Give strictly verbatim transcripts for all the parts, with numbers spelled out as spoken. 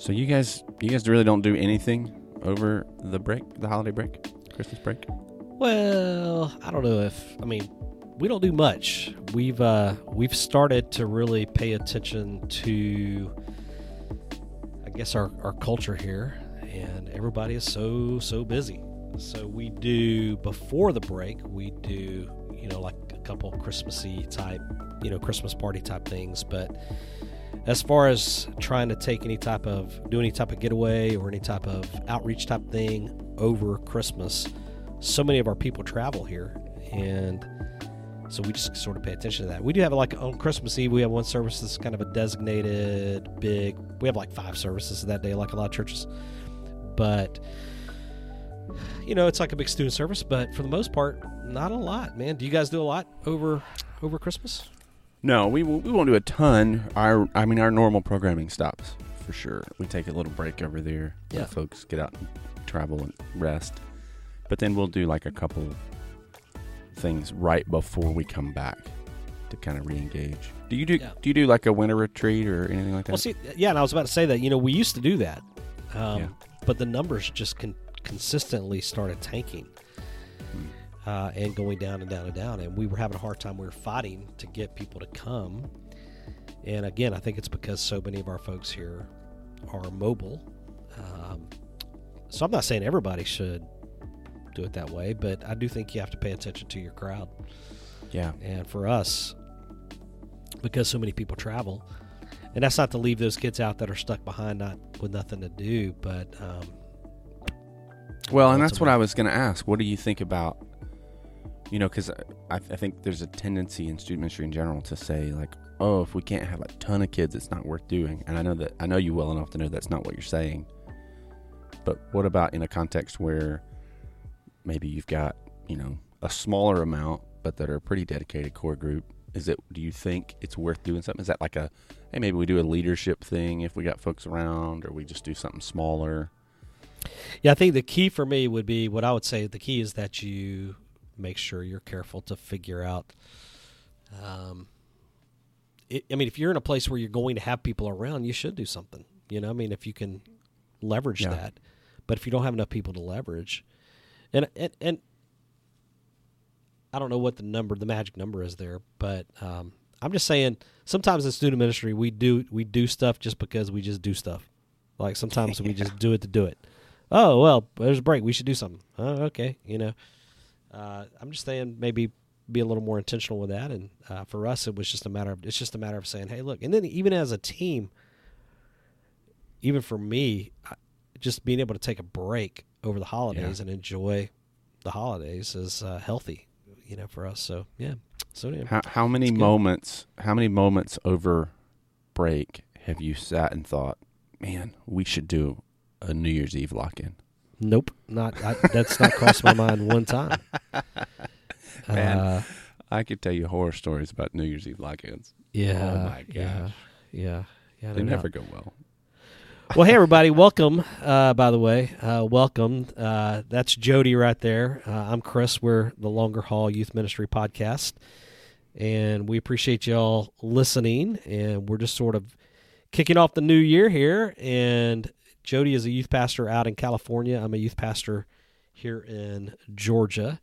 So you guys, you guys really don't do anything over the break, the holiday break, Christmas break? Well, I don't know if, I mean, we don't do much. We've uh, we've started to really pay attention to, I guess, our, our culture here, and everybody is so, so busy. So we do, before the break, we do, you know, like a couple Christmassy type, you know, Christmas party type things. But as far as trying to take any type of, do any type of getaway or any type of outreach type thing over Christmas, so many of our people travel here. And so we just sort of pay attention to that. We do have, like, on Christmas Eve, we have one service that's kind of a designated big, we have like five services that day, like a lot of churches. But, you know, it's like a big student service, but for the most part, not a lot, man. Do you guys do a lot over over Christmas? No, we we won't do a ton. Our I mean, our normal programming stops, for sure. We take a little break over there. Yeah. Let folks get out and travel and rest. But then we'll do like a couple things right before we come back to kind of re-engage. Do you do yeah. do you do like a winter retreat or anything like that? Well, see, yeah, and I was about to say that, you know, we used to do that. Um, yeah. But the numbers just con- consistently started tanking. Hmm. Uh, and going down and down and down. And we were having a hard time. We were fighting to get people to come. And again, I think it's because so many of our folks here are mobile. Um, so I'm not saying everybody should do it that way, but I do think you have to pay attention to your crowd. Yeah. And for us, because so many people travel, and that's not to leave those kids out that are stuck behind not with nothing to do, but... Um, well, and that's what I was going to ask. What do you think about... You know, because I, I think there's a tendency in student ministry in general to say, like, oh, if we can't have a ton of kids, it's not worth doing. And I know that I know you well enough to know that's not what you're saying. But what about in a context where maybe you've got, you know, a smaller amount, but that are a pretty dedicated core group? Is it, do you think it's worth doing something? Is that like a, hey, maybe we do a leadership thing if we got folks around, or we just do something smaller? Yeah, I think the key for me would be, what I would say the key is that you make sure you're careful to figure out. Um, it, I mean, if you're in a place where you're going to have people around, you should do something. You know, I mean, if you can leverage yeah. that, but if you don't have enough people to leverage, and and and I don't know what the number, the magic number is there, but um, I'm just saying, sometimes in student ministry, we do we do stuff just because we just do stuff. Like sometimes yeah. we just do it to do it. Oh well, there's a break. We should do something. Oh, okay, you know. Uh, I'm just saying, maybe be a little more intentional with that. And uh, for us, it was just a matter of it's just a matter of saying, hey, look. And then even as a team, even for me, just being able to take a break over the holidays yeah. and enjoy the holidays is uh, healthy, you know, for us. So yeah. So yeah, how, how many moments? How many moments over break have you sat and thought, man, we should do a New Year's Eve lock-in? Nope, not I, that's not crossed my mind one time. Man, uh, I could tell you horror stories about New Year's Eve lock-ins. Yeah, oh my gosh, yeah, yeah, yeah they never not. go well. Well, hey everybody, welcome. Uh, by the way, uh, welcome. Uh, that's Jody right there. Uh, I'm Chris. We're the Longer Hall Youth Ministry Podcast, and we appreciate y'all listening. And we're just sort of kicking off the new year here, and Jody is a youth pastor out in California. I'm a youth pastor here in Georgia,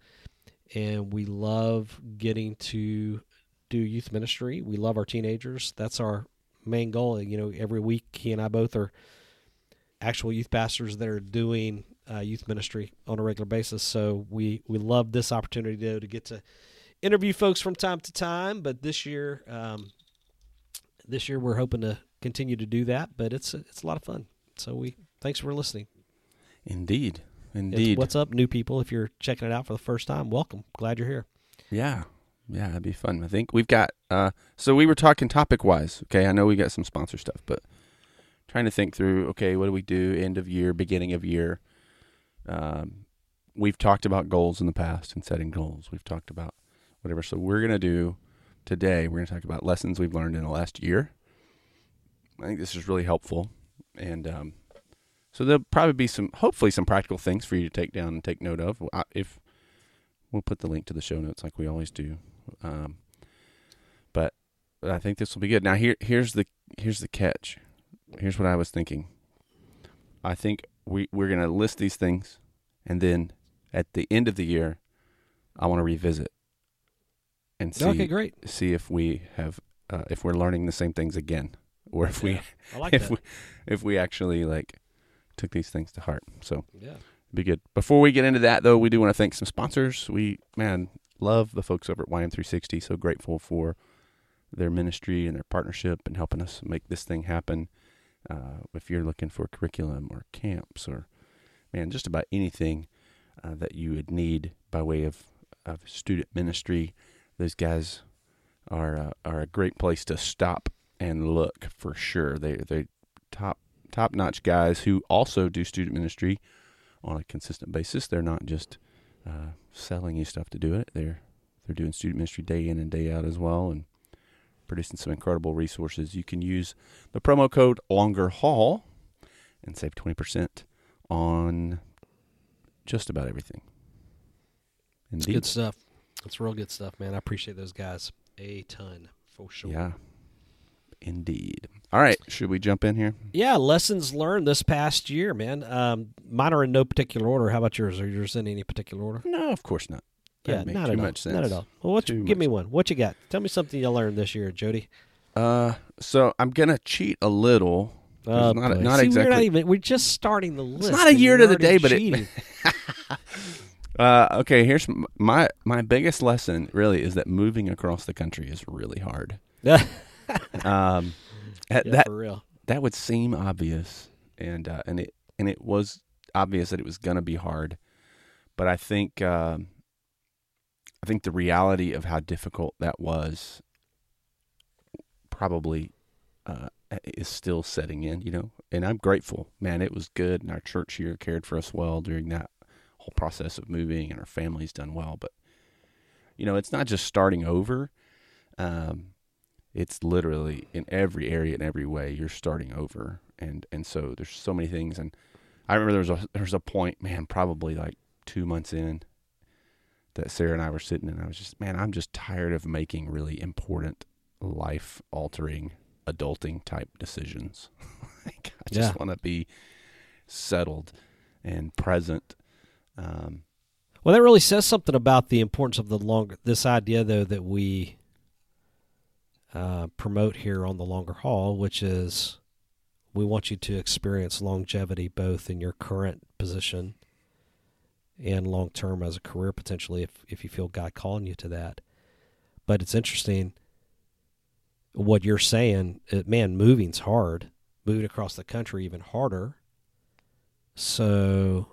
and we love getting to do youth ministry. We love our teenagers. That's our main goal. You know, every week he and I both are actual youth pastors that are doing uh, youth ministry on a regular basis. So we, we love this opportunity to, to get to interview folks from time to time. But this year, um, this year we're hoping to continue to do that. But it's a, it's a lot of fun. So we thanks for listening. Indeed. Indeed. It's, what's up, new people? If you're checking it out for the first time, welcome. Glad you're here. Yeah. Yeah, that'd be fun. I think we've got, uh, so we were talking topic-wise, okay? I know we got some sponsor stuff, but trying to think through, okay, what do we do end of year, beginning of year? Um, we've talked about goals in the past and setting goals. We've talked about whatever. So we're going to do today, we're going to talk about lessons we've learned in the last year. I think this is really helpful. And um, so there'll probably be some, hopefully some practical things for you to take down and take note of. I, if we'll put the link to the show notes like we always do, um, but I think this will be good. Now here, here's the here's the catch. Here's what I was thinking. I think we, we're going to list these things, and then at the end of the year, I want to revisit and see, okay, great. see if we have, uh, if we're learning the same things again, or if yeah, we, like if that. we, if we actually like took these things to heart. So yeah, it'd be good. Before we get into that though, we do want to thank some sponsors. We, man, love the folks over at Y M three sixty. So grateful for their ministry and their partnership and helping us make this thing happen. Uh, if you're looking for curriculum or camps or man, just about anything uh, that you would need by way of, of student ministry, those guys are uh, are a great place to stop and look for sure. They they top top notch guys who also do student ministry on a consistent basis. They're not just uh, selling you stuff to do it. They're they're doing student ministry day in and day out as well, and producing some incredible resources. You can use the promo code Longer Hall and save twenty percent on just about everything. Indeed. It's good stuff. It's real good stuff, man. I appreciate those guys a ton for sure. Yeah, indeed. All right, should we jump in here? Yeah, lessons learned this past year, man. Um, mine are in no particular order. How about yours? Are yours in any particular order? No, of course not. Yeah, not at all. Much sense. Not at all. Well, what you, give me one. What you got? Tell me something you learned this year, Jody. Uh, so I'm gonna cheat a little. Uh, not a, not See, exactly. We're not even. We're just starting the list. It's not a year to the day, cheating. but it. uh, okay, here's my my biggest lesson. Really, is that moving across the country is really hard. um, yeah, that for real. That would seem obvious, and uh, and it and it was obvious that it was gonna be hard, but I think. Uh, I think the reality of how difficult that was probably uh, is still setting in, you know, and I'm grateful, man. It was good. And our church here cared for us well during that whole process of moving, and our family's done well, but you know, it's not just starting over. Um, it's literally in every area, in every way you're starting over. And, and so there's so many things. And I remember there was a, there was a point, man, probably like two months in, that Sarah and I were sitting and I was just, man, I'm just tired of making really important life altering adulting type decisions. like, I just yeah. want to be settled and present. Um, well, that really says something about the importance of the longer, this idea though, that we uh, promote here on the Longer Hall, which is we want you to experience longevity, both in your current position and long-term as a career potentially if, if you feel God calling you to that. But it's interesting what you're saying. It, man, moving's hard. Moving across the country even harder. So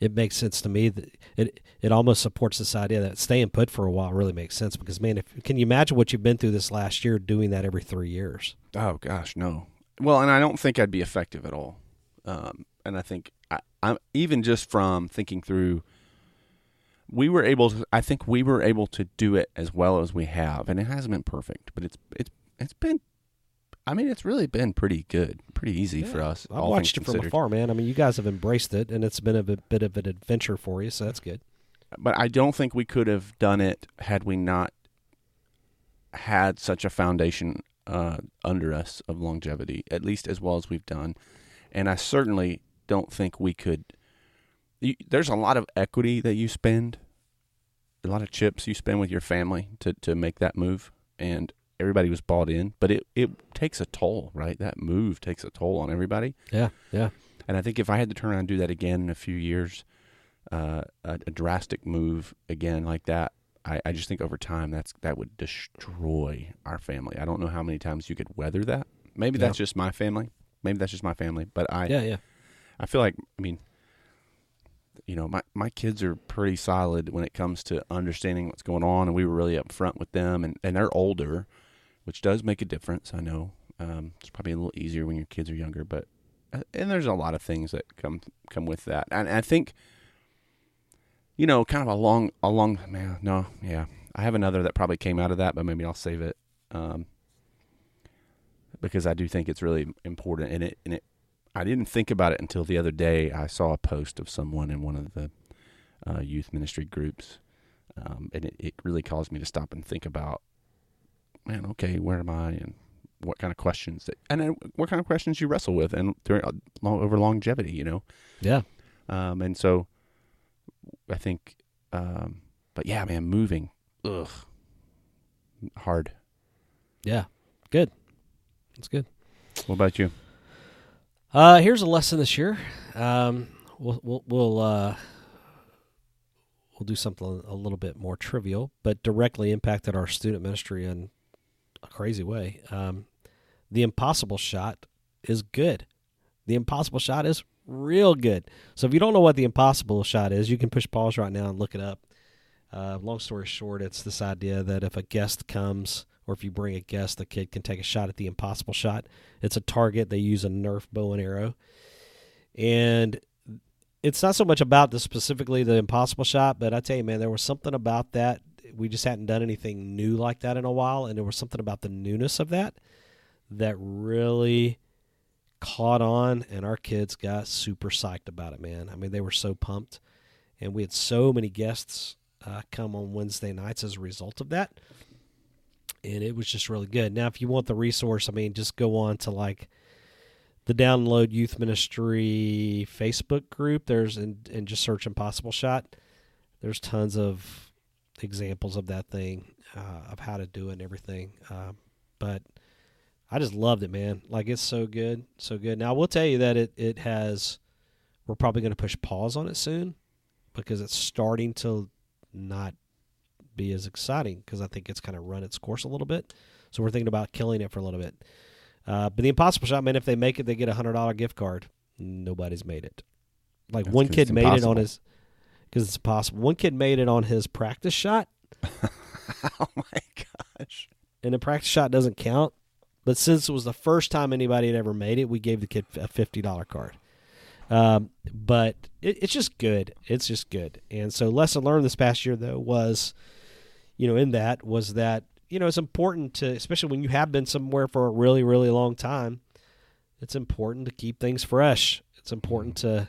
it makes sense to me that it, it almost supports this idea that staying put for a while really makes sense because, man, if, can you imagine what you've been through this last year doing that every three years? Oh, gosh, no. Well, and I don't think I'd be effective at all. Um, and I think... I'm even just from thinking through, we were able to, I think we were able to do it as well as we have. And it hasn't been perfect, but it's, it's, it's been, I mean, it's really been pretty good, pretty easy yeah. for us. I've watched it from afar, man. I mean, you guys have embraced it and it's been a bit, bit of an adventure for you. So that's good. But I don't think we could have done it had we not had such a foundation uh, under us of longevity, at least as well as we've done. And I certainly don't think we could you, there's a lot of equity that you spend, a lot of chips you spend with your family to, to make that move, and everybody was bought in, but it, it takes a toll, right? That move takes a toll on everybody. Yeah, yeah. And I think if I had to turn around and do that again in a few years, uh, a, a drastic move again like that, I, I just think over time that's that would destroy our family. I don't know how many times you could weather that. Maybe yeah. that's just my family. Maybe that's just my family, but I... Yeah, yeah. I feel like, I mean, you know, my, my kids are pretty solid when it comes to understanding what's going on, and we were really upfront with them, and, and they're older, which does make a difference, I know. Um, it's probably a little easier when your kids are younger, but, and there's a lot of things that come come with that. And I think, you know, kind of a long, a long, man, no, yeah. I have another that probably came out of that, but maybe I'll save it um, because I do think it's really important, and it, and it, I didn't think about it until the other day. I saw a post of someone in one of the uh, youth ministry groups, um, and it, it really caused me to stop and think about, man, okay, where am I, and what kind of questions that, and what kind of questions you wrestle with, and during, over longevity, you know? Yeah. Um, and so I think, um, but yeah, man, moving, ugh, hard. Yeah. Good. That's good. What about you? Uh, here's a lesson this year. Um, we'll, we'll, we'll, uh, we'll do something a little bit more trivial, but directly impacted our student ministry in a crazy way. Um, the impossible shot is good. The impossible shot is real good. So if you don't know what the impossible shot is, you can push pause right now and look it up. Uh, long story short, it's this idea that if a guest comes, or if you bring a guest, the kid can take a shot at the impossible shot. It's a target. They use a Nerf bow and arrow. And it's not so much about the specifically the impossible shot, but I tell you, man, there was something about that. We just hadn't done anything new like that in a while, and there was something about the newness of that that really caught on, and our kids got super psyched about it, man. I mean, they were so pumped, and we had so many guests uh, come on Wednesday nights as a result of that. And it was just really good. Now, if you want the resource, I mean, just go on to like the Download Youth Ministry Facebook group. There's and, and just search Impossible Shot. There's tons of examples of that thing, uh, of how to do it and everything. Uh, but I just loved it, man. Like, it's so good, so good. Now, I will tell you that it it has. We're probably going to push pause on it soon because it's starting to not be as exciting, because I think it's kind of run its course a little bit. So we're thinking about killing it for a little bit. Uh, but the impossible shot, man, if they make it, they get a one hundred dollars gift card. Nobody's made it. Like, that's one kid made impossible. It on his, because it's impossible. One kid made it on his practice shot. Oh my gosh. And the practice shot doesn't count. But since it was the first time anybody had ever made it, we gave the kid a fifty dollars card. Um, but it, it's just good. It's just good. And so lesson learned this past year, though, was, you know, in that was that, you know, it's important to, especially when you have been somewhere for a really, really long time, it's important to keep things fresh. It's important to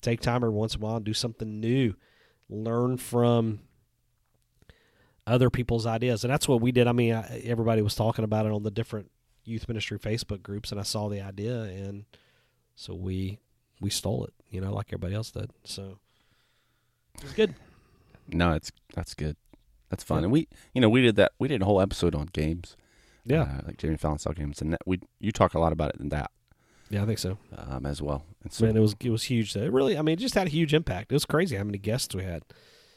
take time every once in a while and do something new, learn from other people's ideas. And that's what we did. I mean, I, everybody was talking about it on the different youth ministry Facebook groups, and I saw the idea, and so we we stole it, you know, like everybody else did. So it's good. No, it's that's good. That's fun. Yeah. And we, you know, we did that. We did a whole episode on games. Yeah. Uh, like Jamie Fallon style games. And that we, you talk a lot about it in that. Yeah, I think so. Um, as well. And so, man, it was, it was huge. It really, I mean, it just had a huge impact. It was crazy how many guests we had.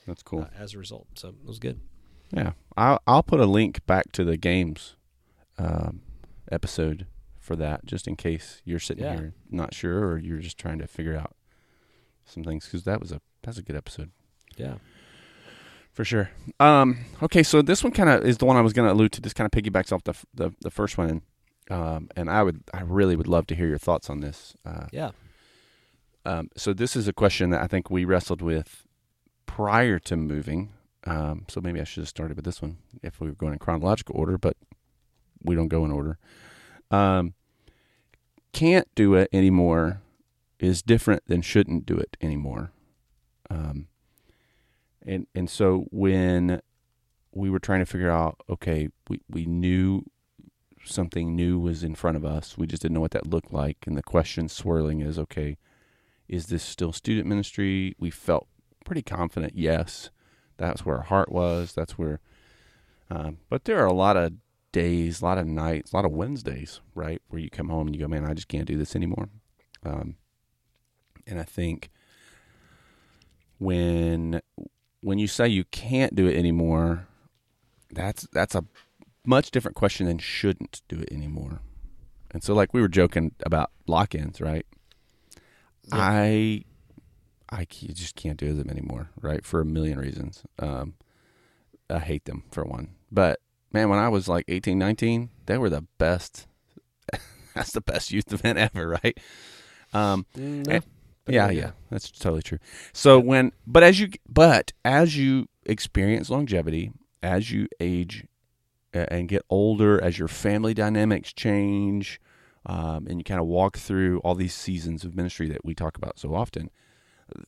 That's cool. Uh, as a result. So it was good. Yeah. I'll, I'll put a link back to the games um, episode for that, just in case you're sitting yeah. here not sure, or you're just trying to figure out some things. Because that was a, that's a good episode. Yeah. For sure. Um, okay, so this one kind of is the one I was going to allude to. This kind of piggybacks off the the, the first one, um, and I would, I really would love to hear your thoughts on this. Uh, yeah. Um, so this is a question that I think we wrestled with prior to moving. Um, so maybe I should have started with this one if we were going in chronological order, but we don't go in order. Um, can't do it anymore is different than shouldn't do it anymore. Um. And and so when we were trying to figure out, okay, we, we knew something new was in front of us. We just didn't know what that looked like. And the question swirling is, okay, is this still student ministry? We felt pretty confident, yes. That's where our heart was. That's where, um, but there are a lot of days, a lot of nights, a lot of Wednesdays, right, where you come home and you go, man, I just can't do this anymore. Um, and I think when... When you say you can't do it anymore, that's that's a much different question than shouldn't do it anymore. And so, like, we were joking about lock-ins, right? Yeah. I I just can't do them anymore, right? For a million reasons. Um, I hate them, for one. But, man, when I was, like, eighteen, nineteen, they were the best. That's the best youth event ever, right? Um, no. and, Yeah, yeah, that's totally true. So when, but as you, but as you experience longevity, as you age and get older, as your family dynamics change, um, and you kind of walk through all these seasons of ministry that we talk about so often,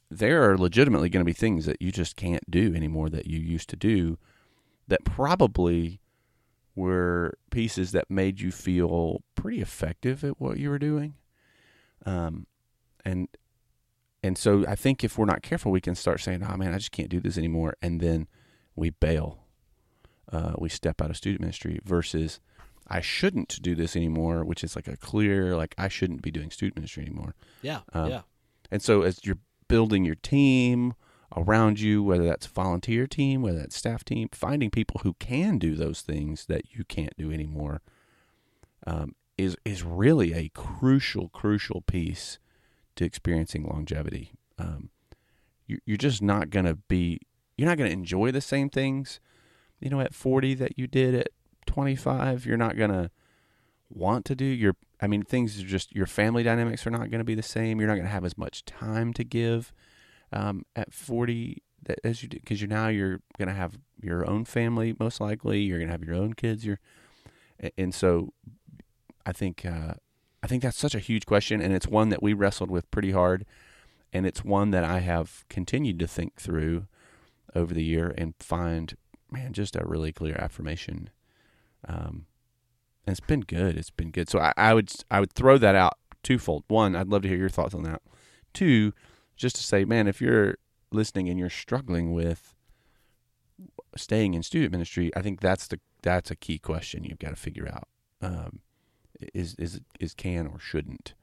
there are legitimately going to be things that you just can't do anymore that you used to do that probably were pieces that made you feel pretty effective at what you were doing. Um, and and so I think if we're not careful, we can start saying, oh, man, I just can't do this anymore. And then we bail. Uh, we step out of student ministry versus I shouldn't do this anymore, which is like a clear, like I shouldn't be doing student ministry anymore. Yeah, um, yeah. And so as you're building your team around you, whether that's volunteer team, whether that's staff team, finding people who can do those things that you can't do anymore um, is is really a crucial, crucial piece to experiencing longevity. Um, you, you're just not going to be, you're not going to enjoy the same things, you know, at forty that you did at twenty-five. You're not going to want to do your, I mean, things are just, your family dynamics are not going to be the same. You're not going to have as much time to give Um, at forty, that as you do, because you're now you're going to have your own family, most likely. You're going to have your own kids. You're, and so, I think uh, I think that's such a huge question, and it's one that we wrestled with pretty hard, and it's one that I have continued to think through over the year and find, man, just a really clear affirmation. Um, and it's been good. It's been good. So I, I would I would throw that out twofold. One, I'd love to hear your thoughts on that. Two, just to say, man, if you're listening and you're struggling with staying in student ministry, I think that's the that's a key question you've got to figure out: um, is is is can or shouldn't?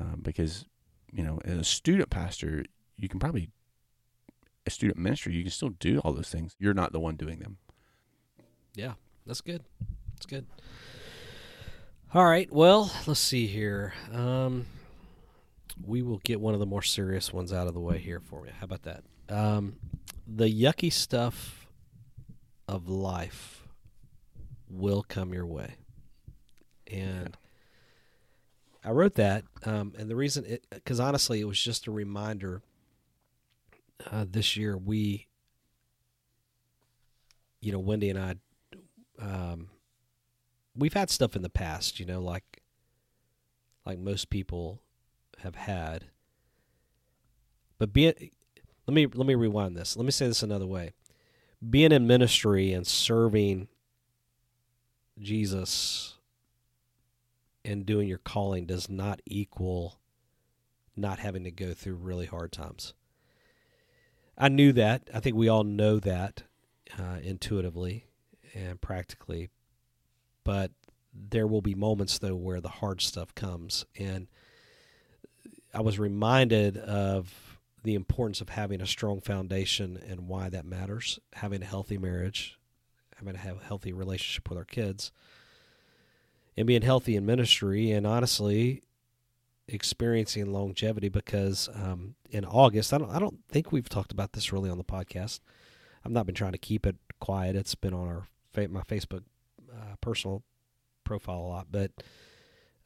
Um, because you know, as a student pastor, you can probably a student ministry, you can still do all those things. You're not the one doing them. Yeah, that's good. That's good. All right. Well, let's see here. Um, We will get one of the more serious ones out of the way here for you. How about that? Um, the yucky stuff of life will come your way. And yeah. I wrote that, um, and the reason it, because honestly, it was just a reminder uh, this year we, you know, Wendy and I, um, we've had stuff in the past, you know, like like most people have had, but being let me let me rewind this. Let me say this another way. Being in ministry and serving Jesus and doing your calling does not equal not having to go through really hard times. I knew that. I think we all know that uh, intuitively and practically. But there will be moments though where the hard stuff comes, and I was reminded of the importance of having a strong foundation and why that matters, having a healthy marriage, having to have a healthy relationship with our kids, and being healthy in ministry, and honestly experiencing longevity because um, in August, I don't, I don't think we've talked about this really on the podcast. I've not been trying to keep it quiet. It's been on our my Facebook uh, personal profile a lot, but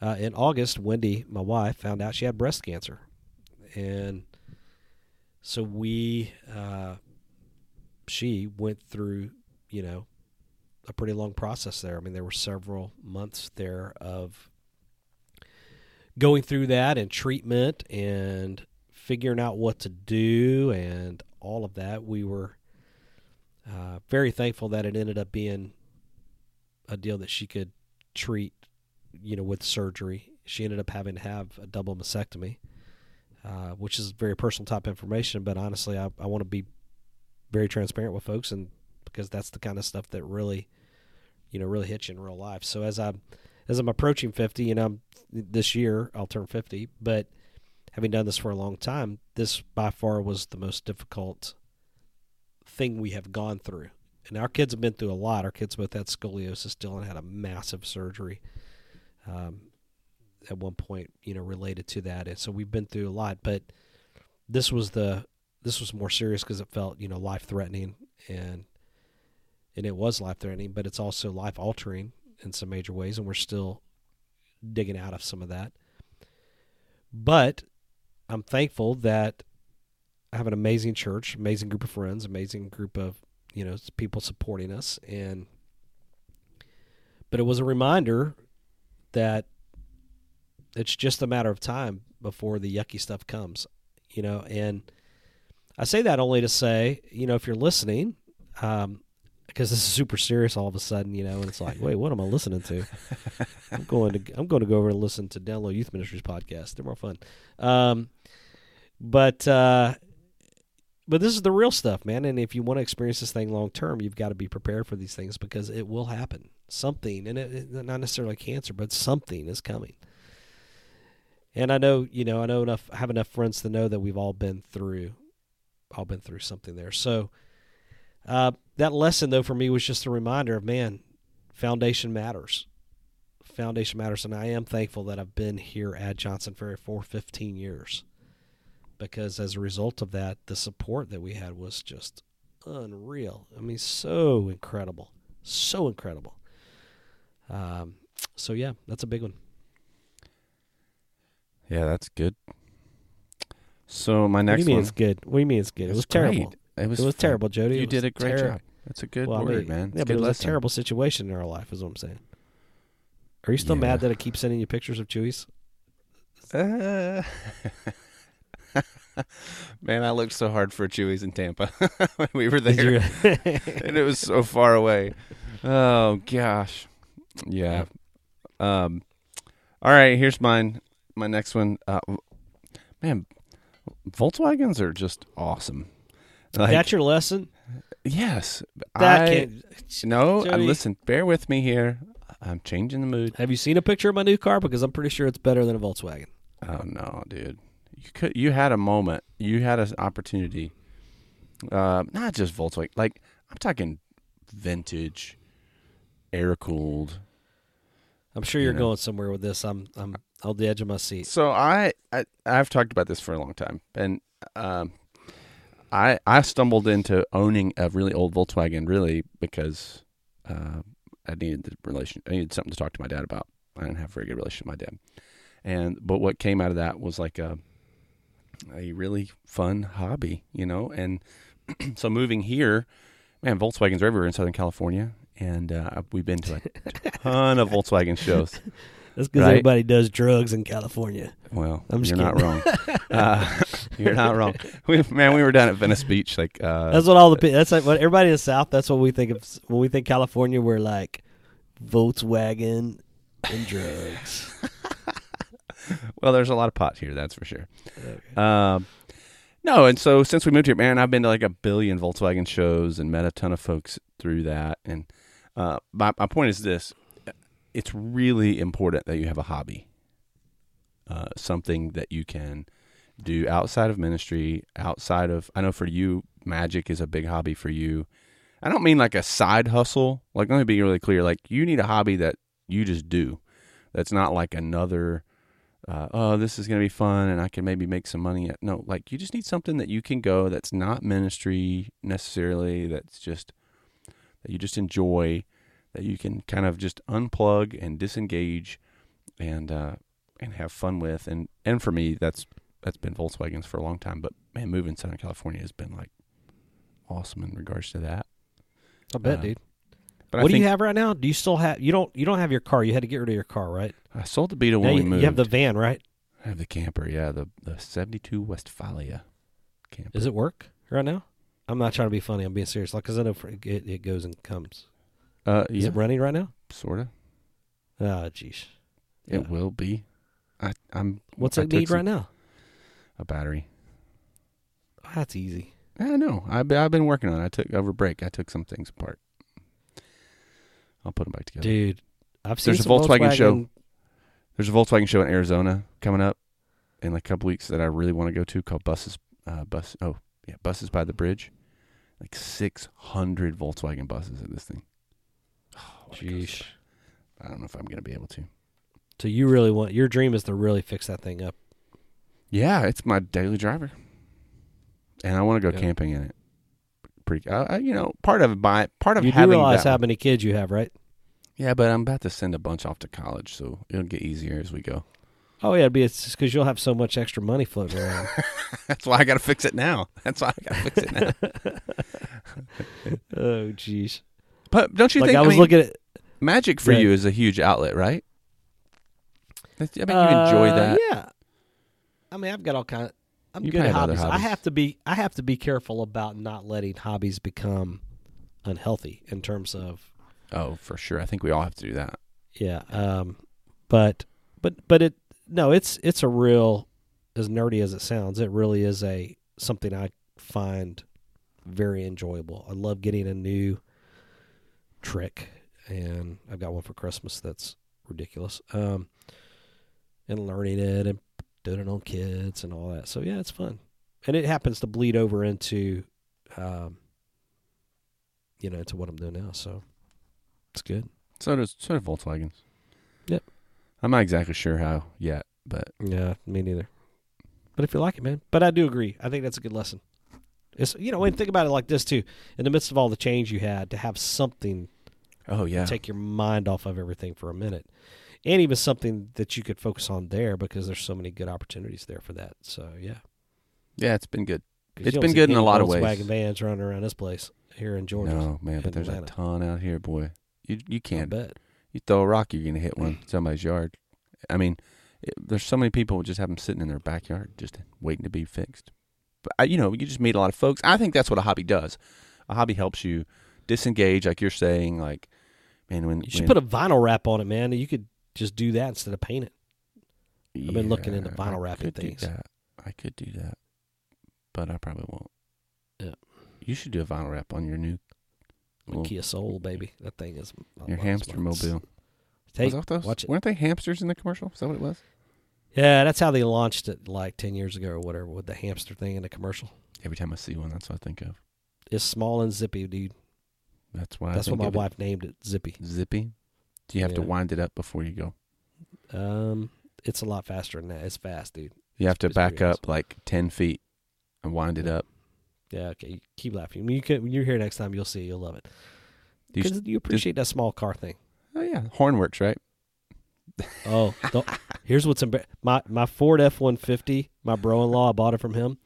Uh, in August, Wendy, my wife, found out she had breast cancer. And so we, uh, she went through, you know, a pretty long process there. I mean, there were several months there of going through that and treatment and figuring out what to do and all of that. We were uh, very thankful that it ended up being a deal that she could treat, you know, with surgery. She ended up having to have a double mastectomy, uh, which is very personal type information. But honestly, I, I want to be very transparent with folks, and because that's the kind of stuff that really, you know, really hits you in real life. So as I'm, as I'm approaching fifty, and I'm this year I'll turn fifty, but having done this for a long time, this by far was the most difficult thing we have gone through. And our kids have been through a lot. Our kids both had scoliosis, Dylan had a massive surgery Um, at one point, you know, related to that. And so we've been through a lot, but this was the, this was more serious because it felt, you know, life threatening and, and it was life threatening, but it's also life altering in some major ways. And we're still digging out of some of that, but I'm thankful that I have an amazing church, amazing group of friends, amazing group of, you know, people supporting us. And, but it was a reminder that it's just a matter of time before the yucky stuff comes, you know, and I say that only to say, you know, if you're listening, um, because this is super serious all of a sudden, you know, and it's like, wait, what am I listening to? I'm going to I'm going to go over and listen to Download Youth Ministry's podcast. They're more fun. Um, but uh, but this is the real stuff, man. And if you want to experience this thing long term, you've got to be prepared for these things because it will happen. Something, and it, it, not necessarily cancer, but something is coming. And I know, you know, I know enough. I have enough friends to know that we've all been through, all been through something there. So. Uh, that lesson, though, for me was just a reminder of, man, foundation matters. Foundation matters, and I am thankful that I've been here at Johnson Ferry for fifteen years because as a result of that, the support that we had was just unreal. I mean, so incredible, so incredible. Um, so, yeah, that's a big one. Yeah, that's good. So my next one. What do you mean it's good? What do you mean it's good? It was terrible. It was, it was terrible, Jody. You did a great ter- job. That's a good well, word, I mean, man. It's yeah, but it was lesson. A terrible situation in our life is what I'm saying. Are you still yeah. mad that I keep sending you pictures of Chewies? Uh, man, I looked so hard for Chewies in Tampa when we were there. And it was so far away. Oh, gosh. Yeah. Um. All right, here's mine. My next one. Uh, man, Volkswagens are just awesome. Like, that's your lesson? Yes. That I, can't, no, I, listen, bear with me here. I'm changing the mood. Have you seen a picture of my new car? Because I'm pretty sure it's better than a Volkswagen. Oh, no, dude. You could. You had a moment. You had an opportunity. Uh, not just Volkswagen. Like, I'm talking vintage, air-cooled. I'm sure you're you know. going somewhere with this. I'm I'm on the edge of my seat. So I, I, I've talked about this for a long time. And... um. I, I stumbled into owning a really old Volkswagen, really, because uh, I needed the relation. I needed something to talk to my dad about. I didn't have a very good relationship with my dad, and but what came out of that was like a a really fun hobby, you know. And so moving here, man, Volkswagens are everywhere in Southern California, and uh, we've been to a ton of Volkswagen shows. That's because right? everybody does drugs in California. Well, I'm just you're kidding. Not wrong. Uh, you're not wrong. We, man, we were down at Venice Beach. Like uh, that's what all the that's like what everybody in the South. That's what we think of when we think California. We're like Volkswagen and drugs. Well, there's a lot of pot here, that's for sure. Okay. Um, no, and so since we moved here, man, I've been to like a billion Volkswagen shows and met a ton of folks through that. And uh, my my point is this. It's really important that you have a hobby, uh, something that you can do outside of ministry, outside of, I know for you, magic is a big hobby for you. I don't mean like a side hustle. Like, let me be really clear. Like, you need a hobby that you just do. That's not like another, uh, oh, this is going to be fun and I can maybe make some money. No, like you just need something that you can go that's not ministry necessarily, that's just, that you just enjoy, that you can kind of just unplug and disengage and uh, and have fun with. And, and for me, that's that's been Volkswagens for a long time. But, man, moving to Southern California has been, like, awesome in regards to that. I bet, uh, dude. But what I do think, you have right now? Do you still have – you don't you don't have your car. You had to get rid of your car, right? I sold the Beetle now when you, we moved. You have the van, right? I have the camper, yeah, the, the seventy-two Westfalia camper. Does it work right now? I'm not trying to be funny. I'm being serious because like, I know it, it goes and comes. Uh, yeah. Is it running right now? Sort of. Ah, oh, jeez. Yeah. It will be. I, I'm. What's it need right now? A battery. Oh, that's easy. I know. I've, I've been working on it. I took over break. I took some things apart. I'll put them back together. Dude, I've seen There's some a Volkswagen, Volkswagen show. There's a Volkswagen show in Arizona coming up in like a couple weeks that I really want to go to called Buses. Uh, bus. Oh, yeah, Buses by the Bridge. Like six hundred Volkswagen buses at this thing. Jeez, I don't know if I'm going to be able to. So you really want, your dream is to really fix that thing up. Yeah, it's my daily driver. And I want to go yeah. camping in it. Pretty, uh, you know, part of my, part of you having You do realize that, how many kids you have, right? Yeah, but I'm about to send a bunch off to college, so it'll get easier as we go. Oh, yeah, it'd be, it's because you'll have so much extra money floating around. That's why I got to fix it now. That's why I got to fix it now. Oh, jeez. But don't you like think I was I mean, looking at magic for yeah. you is a huge outlet, right? I mean, you uh, enjoy that. Yeah, I mean, I've got all kind of. I'm you good at hobbies. hobbies. I have to be. I have to be careful about not letting hobbies become unhealthy in terms of. Oh, for sure. I think we all have to do that. Yeah. Um, but, but, but it, no, it's, it's a real, as nerdy as it sounds, it really is a, something I find very enjoyable. I love getting a new trick, and I've got one for Christmas that's ridiculous. Um, and learning it and doing it on kids and all that. So yeah, it's fun. And it happens to bleed over into, um, you know, to what I'm doing now. So it's good. So does so do Volkswagens. Yep. I'm not exactly sure how yet, but yeah, me neither. But if you like it, man. But I do agree. I think that's a good lesson. It's, you know, and think about it like this too. In the midst of all the change you had, to have something. Oh yeah. To take your mind off of everything for a minute, and even something that you could focus on there, because there's so many good opportunities there for that. So yeah. Yeah, it's been good. It's been good in a lot of ways. Wagon vans running around this place here in Georgia. Oh man, but there's a ton out here, boy. You you can't bet. You throw a rock, you're gonna hit one in somebody's yard. I mean, it, there's so many people who just have them sitting in their backyard, just waiting to be fixed. But I, you know, you just meet a lot of folks. I think that's what a hobby does. A hobby helps you disengage, like you're saying. Like, man, when you should when, put a vinyl wrap on it, man. You could just do that instead of paint it. Yeah, I've been looking into vinyl I wrapping things. I could do that. But I probably won't. Yeah. You should do a vinyl wrap on your new little, Kia Soul, baby. That thing is your hamster spots. Mobile. Take, was those, watch it. Weren't they hamsters in the commercial? Is that what it was? Yeah, that's how they launched it like ten years ago or whatever, with the hamster thing in the commercial. Every time I see one, that's what I think of. It's small and zippy, dude. That's why. That's I think what my wife it. named it, Zippy. Zippy? Do you have yeah. to wind it up before you go? Um, it's a lot faster than that. It's fast, dude. You have to it's back up awesome. like ten feet. And wind it up. Yeah, okay. Keep laughing. When, you can, when you're here next time, you'll see. You'll love it. Because you, you appreciate this, that small car thing. Oh, yeah. Horn works, right? Oh, don't, here's what's embarrassing. My, my Ford F one fifty, my bro-in-law, I bought it from him.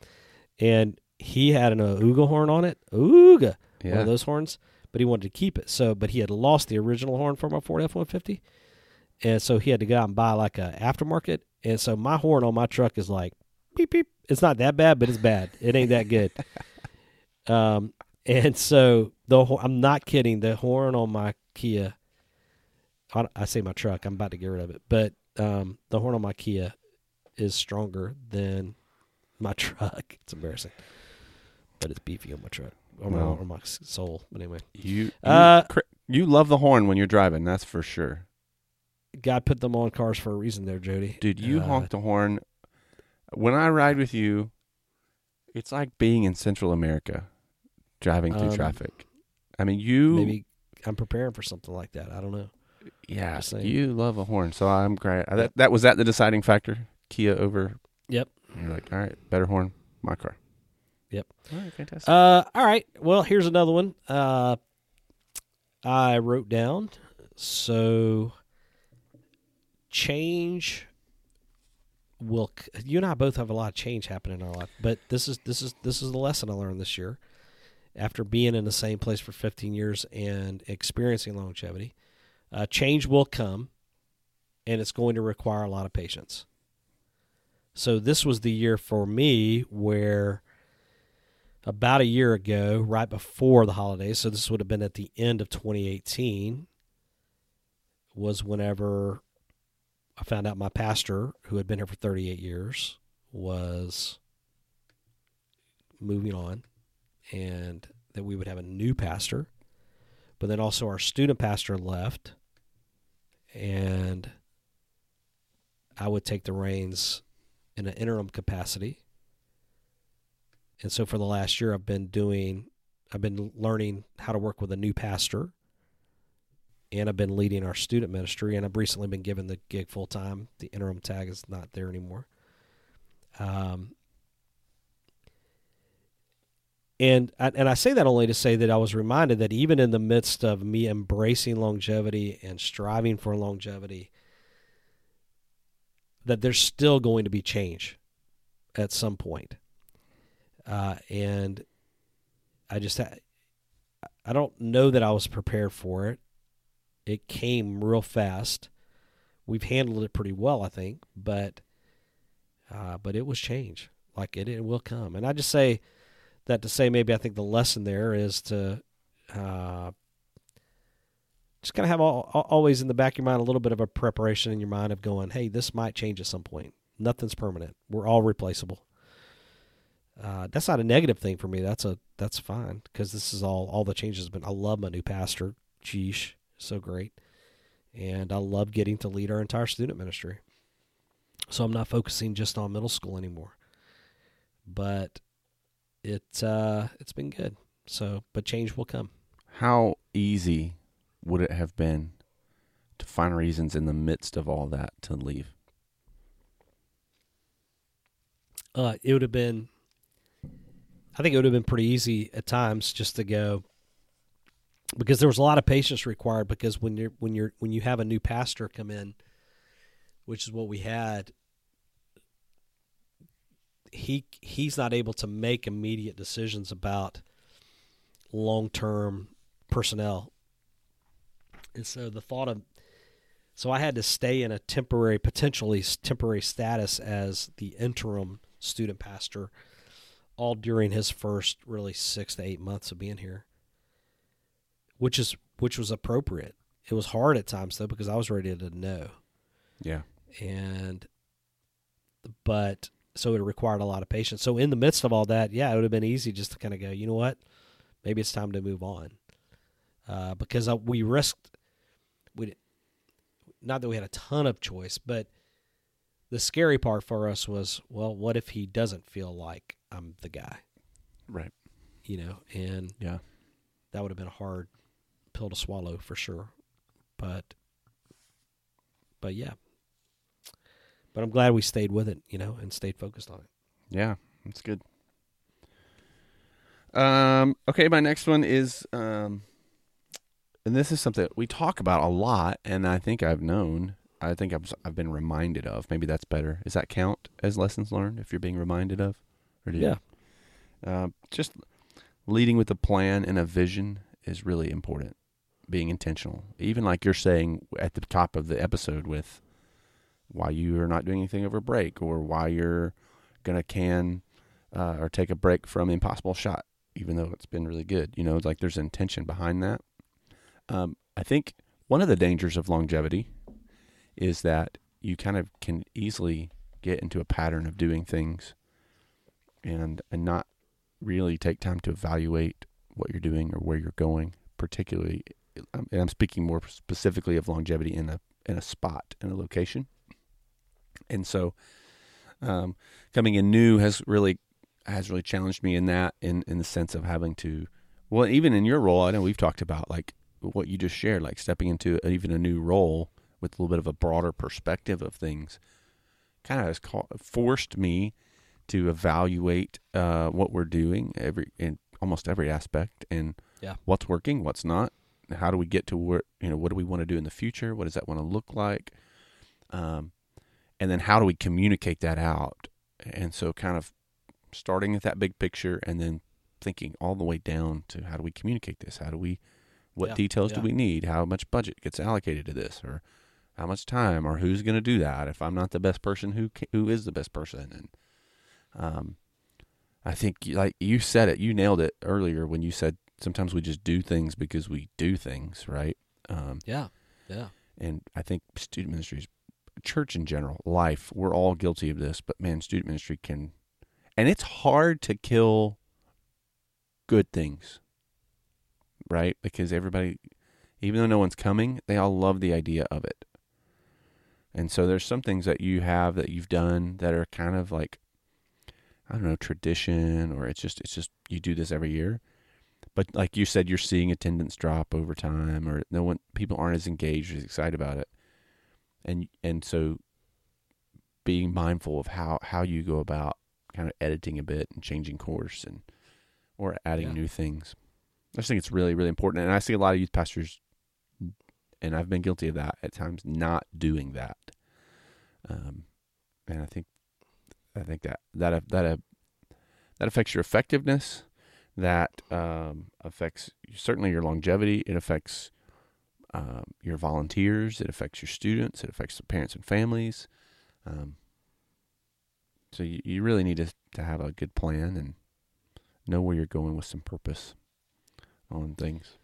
And he had an uh, Ooga horn on it. Ooga. Yeah. One of those horns. But he wanted to keep it. So, But he had lost the original horn for my Ford F one fifty. And so he had to go out and buy like a aftermarket. And so my horn on my truck is like, beep, beep. It's not that bad, but it's bad. It ain't that good. Um, and so the ho- I'm not kidding. The horn on my Kia, I, I say my truck. I'm about to get rid of it, but um, the horn on my Kia is stronger than my truck. It's embarrassing, but it's beefy on my truck or my, no. or my Soul. But anyway, you you, uh, cr- you love the horn when you're driving. That's for sure. God put them on cars for a reason, there, Jody. Dude, you uh, honk the horn. When I ride with you, it's like being in Central America, driving through um, traffic. I mean, you... Maybe I'm preparing for something like that. I don't know. Yeah, you love a horn, so I'm great. Yep. That, that was that the deciding factor? Kia over... Yep. You're like, all right, better horn, my car. Yep. All right, fantastic. Uh, all right, well, here's another one. Uh, I wrote down, so change... Will you and I both have a lot of change happening in our life, but this is this is this is the lesson I learned this year, after being in the same place for fifteen years and experiencing longevity. Uh, change will come, and it's going to require a lot of patience. So this was the year for me where, about a year ago, right before the holidays, so this would have been at the end of twenty eighteen, was whenever I found out my pastor, who had been here for thirty-eight years, was moving on, and that we would have a new pastor. But then also our student pastor left, and I would take the reins in an interim capacity. And so for the last year, I've been doing, I've been learning how to work with a new pastor. And I've been leading our student ministry, and I've recently been given the gig full time. The interim tag is not there anymore. Um, and I, and I say that only to say that I was reminded that even in the midst of me embracing longevity and striving for longevity, that there's still going to be change at some point. Uh, and I just ha- I don't know that I was prepared for it. It came real fast. We've handled it pretty well, I think, but uh, but it was change. Like it, it will come. And I just say that to say maybe I think the lesson there is to uh, just kind of have all, always in the back of your mind a little bit of a preparation in your mind of going, hey, this might change at some point. Nothing's permanent. We're all replaceable. Uh, that's not a negative thing for me. That's a that's fine because this is all all the changes have been. I love my new pastor. Sheesh, so great. And I love getting to lead our entire student ministry. So I'm not focusing just on middle school anymore. But it, uh, it's been good. So, but change will come. How easy would it have been to find reasons in the midst of all that to leave? Uh, it would have been, I think it would have been pretty easy at times just to go, because there was a lot of patience required because when you're, when you're, when you have a new pastor come in, which is what we had, he, he's not able to make immediate decisions about long-term personnel. And so the thought of, so I had to stay in a temporary, potentially temporary status as the interim student pastor all during his first really six to eight months of being here, which is, which was appropriate. It was hard at times though, because I was ready to know. Yeah. And, but so it required a lot of patience. So in the midst of all that, yeah, it would have been easy just to kind of go, you know what, maybe it's time to move on. Uh, because I, we risked, we not that we had a ton of choice, but the scary part for us was, well, what if he doesn't feel like I'm the guy? Right. You know, and yeah, that would have been a hard pill to swallow for sure. But, but yeah, but I'm glad we stayed with it, you know, and stayed focused on it. Yeah, that's good. Um, okay. My next one is, um, and this is something we talk about a lot, and I think I've known, I think I've, I've been reminded of. Maybe that's better. Does that count as lessons learned if you're being reminded of? Or do yeah. You, uh, just leading with a plan and a vision is really important. Being intentional. Even like you're saying at the top of the episode with why you are not doing anything over break or why you're going to can uh, or take a break from Impossible Shot, even though it's been really good. You know, like there's intention behind that. Um, I think one of the dangers of longevity is that you kind of can easily get into a pattern of doing things and and not really take time to evaluate what you're doing or where you're going, particularly, um, and I'm speaking more specifically of longevity in a in a spot, in a location. And so um, coming in new has really has really challenged me in that, in, in the sense of having to, well, even in your role, I know we've talked about like what you just shared, like stepping into even a new role with a little bit of a broader perspective of things kind of has co- forced me to evaluate uh, what we're doing every in almost every aspect and yeah. What's working, what's not, how do we get to where, you know, what do we want to do in the future? What does that want to look like? Um, and then how do we communicate that out? And so kind of starting at that big picture and then thinking all the way down to how do we communicate this? How do we, what yeah, details yeah. do we need? How much budget gets allocated to this, or how much time, or who's going to do that? If I'm not the best person, who can, who is the best person? And um, I think like you said it, you nailed it earlier when you said sometimes we just do things because we do things, right? Um, yeah, yeah. And I think student ministries, church in general, life, we're all guilty of this. But man, student ministry can, and it's hard to kill good things. Right? Because everybody, even though no one's coming, they all love the idea of it. And so there's some things that you have that you've done that are kind of like, I don't know, tradition, or it's just, it's just, you do this every year. But like you said, you're seeing attendance drop over time, or no one, people aren't as engaged, as excited about it. And, and so being mindful of how, how you go about kind of editing a bit and changing course and, or adding yeah. new things. I just think it's really, really important. And I see a lot of youth pastors, and I've been guilty of that at times, not doing that. Um, and I think, I think that, that, that, that affects your effectiveness. That, um, affects certainly your longevity. It affects, um, your volunteers. It affects your students. It affects the parents and families. Um, so you, you really need to, to have a good plan and know where you're going with some purpose on things.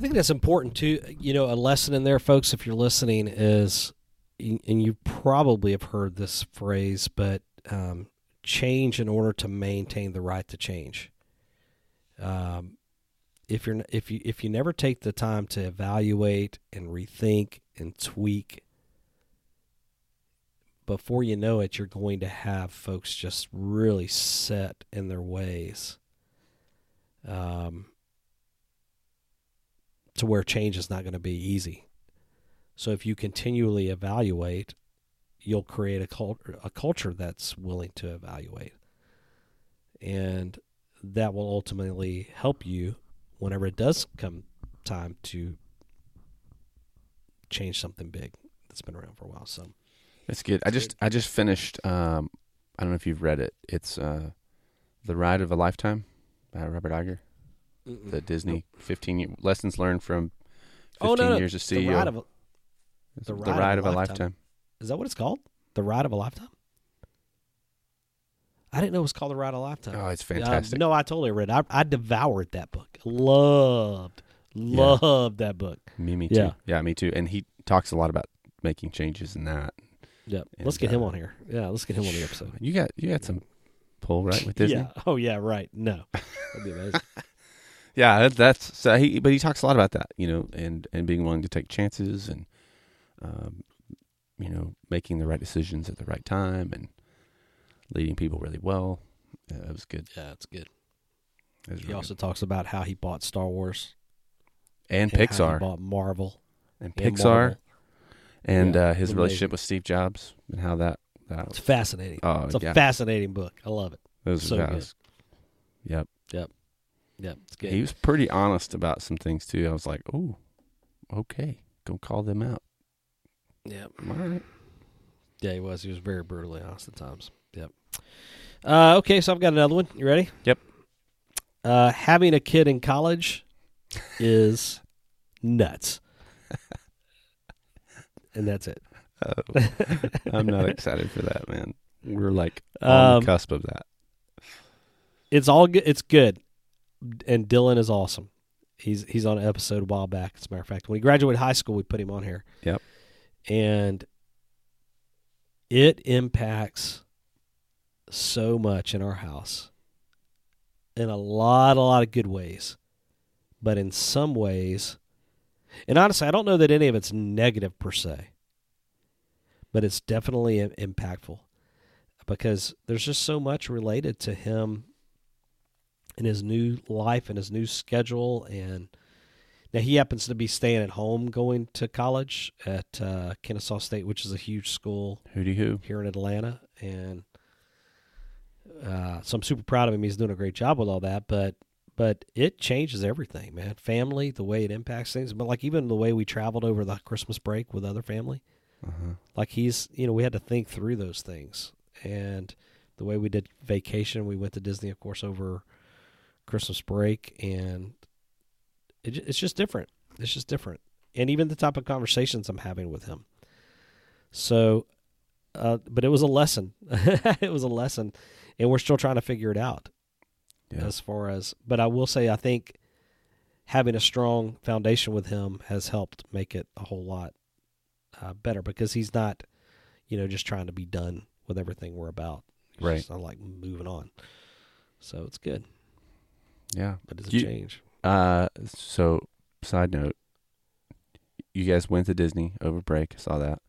I think that's important too. You know, a lesson in there, folks, if you're listening, is, and you probably have heard this phrase, but um, change in order to maintain the right to change. Um, if you're if you if you never take the time to evaluate and rethink and tweak, before you know it, you're going to have folks just really set in their ways, um, to where change is not going to be easy. So if you continually evaluate, you'll create a culture, a culture that's willing to evaluate. And that will ultimately help you whenever it does come time to change something big that's been around for a while. So that's good. I just, I just finished, um, I don't know if you've read it. It's uh, The Ride of a Lifetime by Robert Iger, Mm-mm. the Disney nope. fifteen year, lessons learned from fifteen oh, no, no. years as C E O. The Ride of a- The Ride, the Ride of, of a Lifetime. Lifetime. Is that what it's called? The Ride of a Lifetime? I didn't know it was called The Ride of a Lifetime. Oh, it's fantastic. Um, no, I totally read it. I, I devoured that book. Loved, loved yeah. that book. Me, me yeah. too. Yeah, me too. And he talks a lot about making changes in that. Yeah, and let's get uh, him on here. Yeah, let's get him on the episode. You got you got some pull, right, with Disney? yeah. Oh, yeah, right. No. That'd be amazing. yeah, that, that's, so he, but he talks a lot about that, you know, and, and being willing to take chances and, Um, you know, making the right decisions at the right time and leading people really well. Yeah, that was good. Yeah, that's good. That he really also good. talks about how he bought Star Wars. And, and Pixar. How he bought Marvel. And, and Pixar. Marvel. And yeah, uh, his amazing. relationship with Steve Jobs and how that... that it's was, fascinating. Oh, it's a yeah. fascinating book. I love it. It was so good. Yep. Yep. Yep. It's good. He was pretty honest about some things, too. I was like, oh, okay. Go call them out. Yep. All right. Yeah, he was. He was very brutally honest at times. Yep. Uh, okay, so I've got another one. You ready? Yep. Uh, having a kid in college is nuts. And that's it. Oh, I'm not excited for that, man. We're like on um, the cusp of that. It's all good. It's good. And Dylan is awesome. He's he's on an episode a while back, as a matter of fact. When he graduated high school, we put him on here. Yep. And it impacts so much in our house in a lot, a lot of good ways. But in some ways, and honestly, I don't know that any of it's negative per se, but it's definitely impactful because there's just so much related to him and his new life and his new schedule. And now, he happens to be staying at home going to college at uh, Kennesaw State, which is a huge school Hootie hoo. here in Atlanta. And uh, so I'm super proud of him. He's doing a great job with all that. But but it changes everything, man. Family, the way it impacts things. But, like, even the way we traveled over the Christmas break with other family. Uh-huh. Like, he's, you know, we had to think through those things. And the way we did vacation, we went to Disney, of course, over Christmas break. And... It, it's just different. It's just different. And even the type of conversations I'm having with him. So, uh, but it was a lesson. It was a lesson. And we're still trying to figure it out yeah. as far as, but I will say, I think having a strong foundation with him has helped make it a whole lot uh, better because he's not, you know, just trying to be done with everything we're about. It's right. Just, I'm like moving on. So it's good. Yeah. But it's a you, change. Uh, so side note, you guys went to Disney over break. I saw that.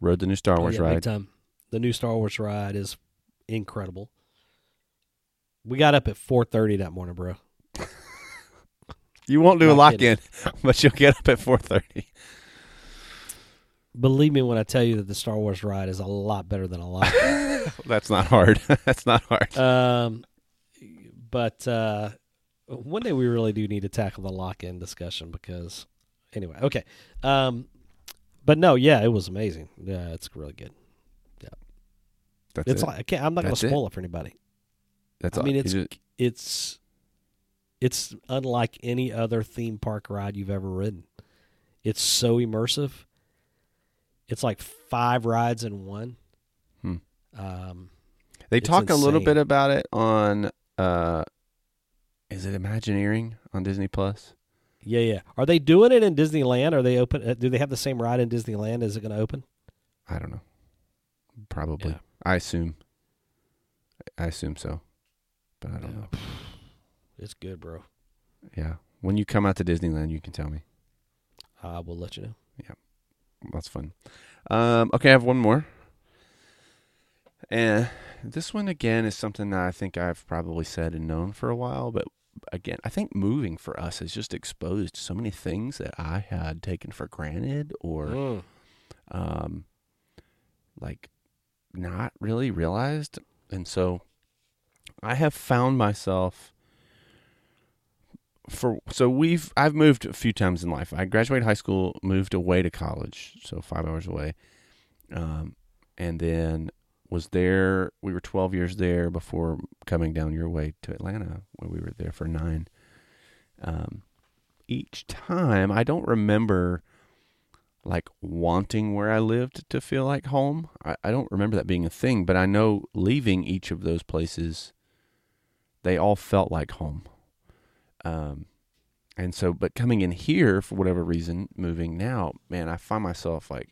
Rode the new Star Wars yeah, ride. Big time. The new Star Wars ride is incredible. We got up at four thirty that morning, bro. You won't do Not a lock-in, but you'll get up at four thirty. Believe me when I tell you that the Star Wars ride is a lot better than a lock-in. That's not hard. That's not hard. Um, but, uh, one day we really do need to tackle the lock-in discussion because, anyway, okay. Um, but no, yeah, it was amazing. Yeah, it's really good. Yeah, that's it's it. Like, I can't. I'm not going to spoil it. it for anybody. That's. I all. mean, it's just... it's it's unlike any other theme park ride you've ever ridden. It's so immersive. It's like five rides in one. Hmm. Um, they talk a little bit about it on. Uh, Is it Imagineering on Disney Plus? Yeah, yeah. Are they doing it in Disneyland? Are they open? Do they have the same ride in Disneyland? Is it going to open? I don't know. Probably. Yeah. I assume. I assume so, but I don't yeah. know. It's good, bro. Yeah. When you come out to Disneyland, you can tell me. I will let you know. Yeah. That's fun. Um, okay, I have one more. And this one, again, is something that I think I've probably said and known for a while. But, again, I think moving for us has just exposed so many things that I had taken for granted or, mm. um, like, not really realized. And so I have found myself... For so we've I've moved a few times in life. I graduated high school, moved away to college, so five hours away, um, and then was there. We were twelve years there before coming down your way to Atlanta, where we were there for nine. Um, each time, I don't remember like wanting where I lived to feel like home. I, I don't remember that being a thing, but I know leaving each of those places, they all felt like home. Um, and so, but coming in here for whatever reason, moving now, man, I find myself like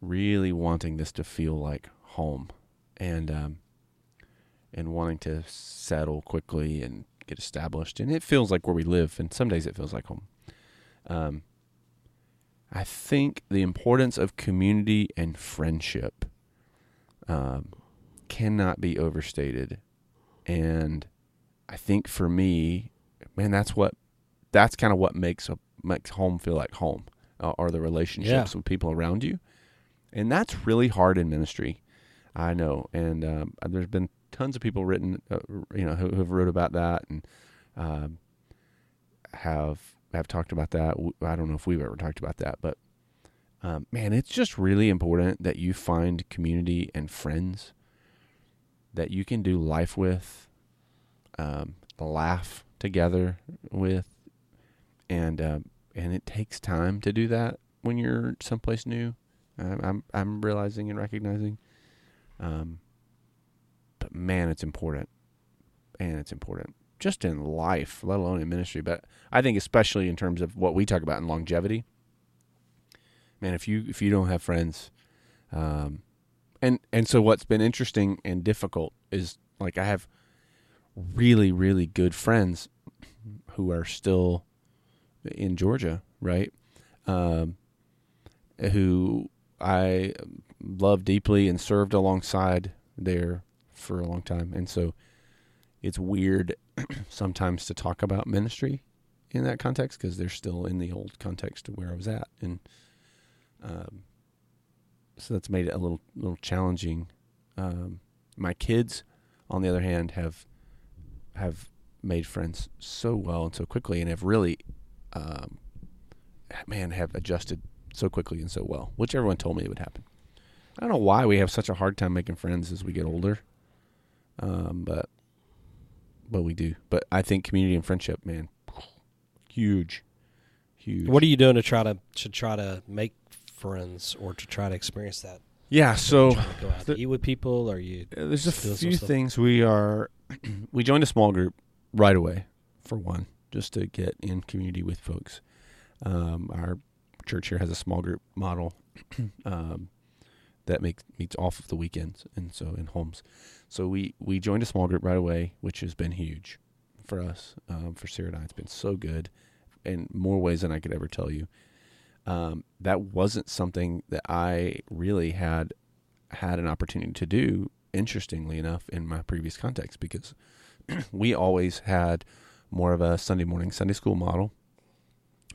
really wanting this to feel like home and, um, and wanting to settle quickly and get established. And it feels like where we live. And some days it feels like home. Um, I think the importance of community and friendship, um, cannot be overstated. And I think for me, man, that's what, that's kind of what makes a, makes home feel like home, uh, are the relationships yeah. with people around you. And that's really hard in ministry. I know. And, um, there's been tons of people written, uh, you know, who have wrote about that and, um, have, have talked about that. I don't know if we've ever talked about that, but, um, man, it's just really important that you find community and friends that you can do life with. Um, laugh together with, and um, and it takes time to do that when you're someplace new. Um, I'm I'm realizing and recognizing, um, but man, it's important, and it's important just in life, let alone in ministry. But I think especially in terms of what we talk about in longevity, man, if you if you don't have friends, um, and and so what's been interesting and difficult is like I have. really, really good friends who are still in Georgia, right? Um, who I love deeply and served alongside there for a long time. And so it's weird sometimes to talk about ministry in that context because they're still in the old context of where I was at. And um, so that's made it a little, little challenging. Um, my kids, on the other hand, have... have made friends so well and so quickly and have really, um, man, have adjusted so quickly and so well, which everyone told me it would happen. I don't know why we have such a hard time making friends as we get older, um, but but we do. But I think community and friendship, man, huge, huge. What are you doing to try to to try to make friends or to try to experience that? Yeah, so... Are you trying to go out to eat with people? Are you... There's a few things we are... We joined a small group right away, for one, just to get in community with folks. Um, our church here has a small group model um, that makes meets off of the weekends, and so in homes. So we, we joined a small group right away, which has been huge for us, um, for Sarah and I. It's been so good in more ways than I could ever tell you. Um, that wasn't something that I really had had an opportunity to do, interestingly enough, in my previous context, because we always had more of a Sunday morning, Sunday school model,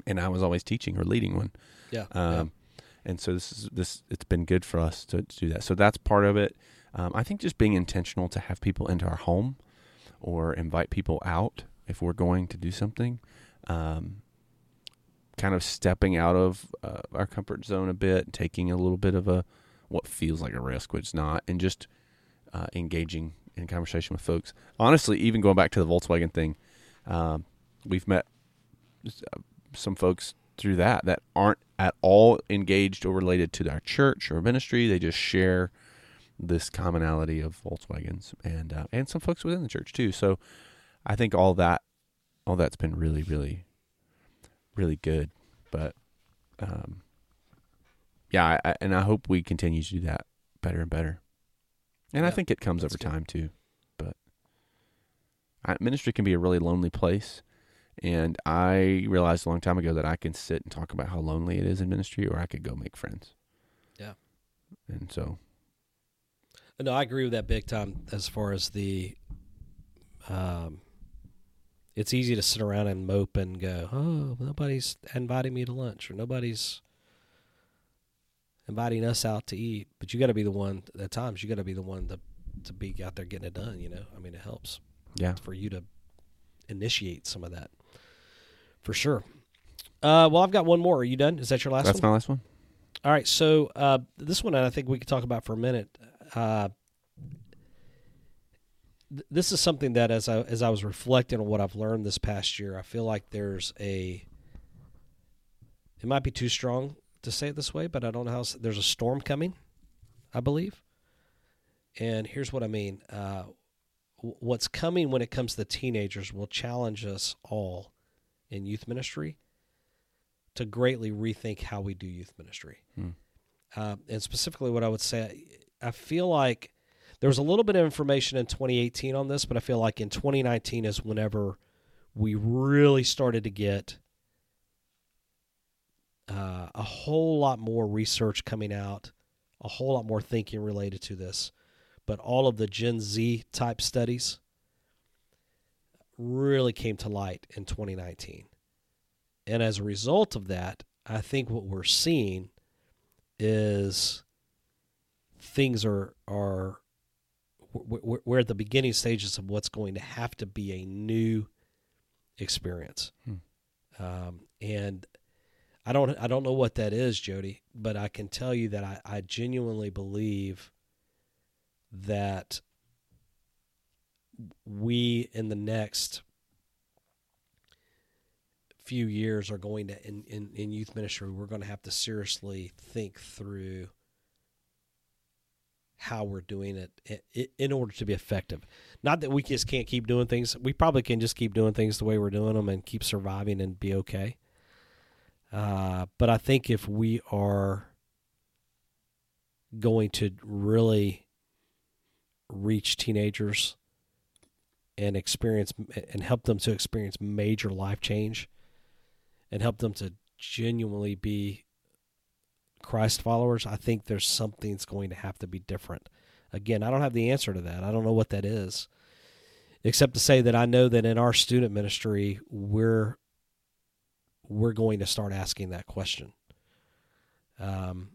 and I was always teaching or leading one. Yeah. Um, yeah. And so this is this. It's been good for us to, to do that. So that's part of it. Um, I think just being intentional to have people into our home or invite people out if we're going to do something. Um, kind of stepping out of uh, our comfort zone a bit, taking a little bit of a, what feels like a risk, which is not, and just uh, engaging in conversation with folks. Honestly, even going back to the Volkswagen thing, um, we've met some folks through that that aren't at all engaged or related to our church or ministry. They just share this commonality of Volkswagens and uh, and some folks within the church too. So I think all that all that's been really, really really good. But um, yeah, I, I, and I hope we continue to do that better and better. And yeah, I think it comes over good. time too. But I, ministry can be a really lonely place. And I realized a long time ago that I can sit and talk about how lonely it is in ministry, or I could go make friends. Yeah. And so. No, I agree with that big time as far as the, um, it's easy to sit around and mope and go, oh, nobody's inviting me to lunch, or nobody's inviting us out to eat. But you got to be the one, at times, you got to be the one to, to be out there getting it done, you know? I mean, it helps. Yeah. For you to initiate some of that. For sure. Uh, well, I've got one more. Are you done? Is that your last That's one? That's my last one. All right. So uh, this one I think we could talk about for a minute. Uh, th- this is something that as I, as I was reflecting on what I've learned this past year, I feel like there's a, it might be too strong to say it this way, but I don't know how, there's a storm coming, I believe. And here's what I mean. Uh, w- what's coming when it comes to teenagers will challenge us all in youth ministry to greatly rethink how we do youth ministry. Hmm. Uh, and specifically what I would say, I feel like there was a little bit of information in twenty eighteen on this, but I feel like in twenty nineteen is whenever we really started to get uh, a whole lot more research coming out, a whole lot more thinking related to this. But all of the Gen Z type studies really came to light in twenty nineteen. And as a result of that, I think what we're seeing is things are, are we're, we're at the beginning stages of what's going to have to be a new experience. Hmm. Um, and I don't, I don't know what that is, Jody, but I can tell you that I, I genuinely believe that we in the next few years are going to, in, in, in youth ministry, we're going to have to seriously think through how we're doing it in order to be effective. Not that we just can't keep doing things. We probably can just keep doing things the way we're doing them and keep surviving and be okay. Uh, but I think if we are going to really reach teenagers and experience and help them to experience major life change and help them to genuinely be Christ followers, I think there's something that's going to have to be different. Again, I don't have the answer to that. I don't know what that is, except to say that I know that in our student ministry, we're we're going to start asking that question. Um,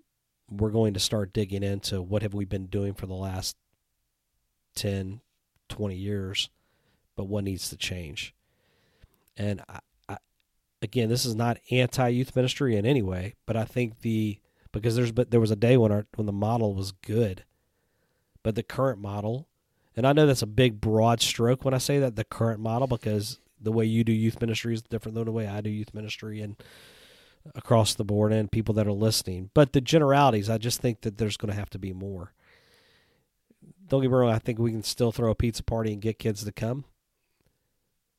we're going to start digging into what have we been doing for the last ten, twenty years, but what needs to change. And I, I, again, this is not anti-youth ministry in any way, but I think the Because there's but there was a day when our when the model was good, but the current model, and I know that's a big broad stroke when I say that, the current model, because the way you do youth ministry is different than the way I do youth ministry and across the board and people that are listening. But the generalities, I just think that there's going to have to be more. Don't get me wrong, I think we can still throw a pizza party and get kids to come,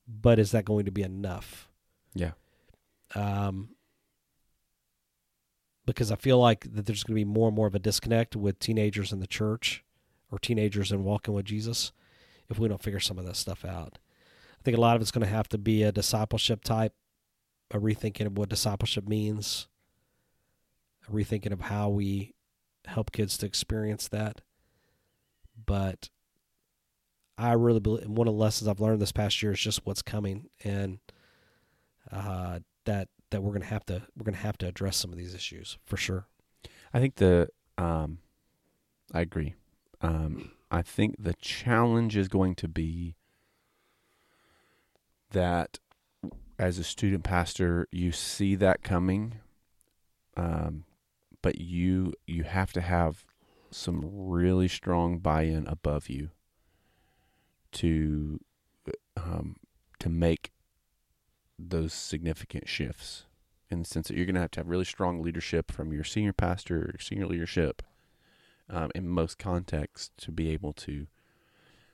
but is that going to be enough? Yeah. Um. Because I feel like that there's going to be more and more of a disconnect with teenagers in the church or teenagers in walking with Jesus if we don't figure some of that stuff out. I think a lot of it's going to have to be a discipleship type, a rethinking of what discipleship means, a rethinking of how we help kids to experience that. But I really believe, and one of the lessons I've learned this past year is just what's coming, and uh, that that we're going to have to, we're going to have to address some of these issues for sure. I think the, um, I agree. Um, I think the challenge is going to be that as a student pastor, you see that coming. Um, but you, you have to have some really strong buy-in above you to, um, to make those significant shifts, in the sense that you're going to have to have really strong leadership from your senior pastor or senior leadership um, in most contexts to be able to,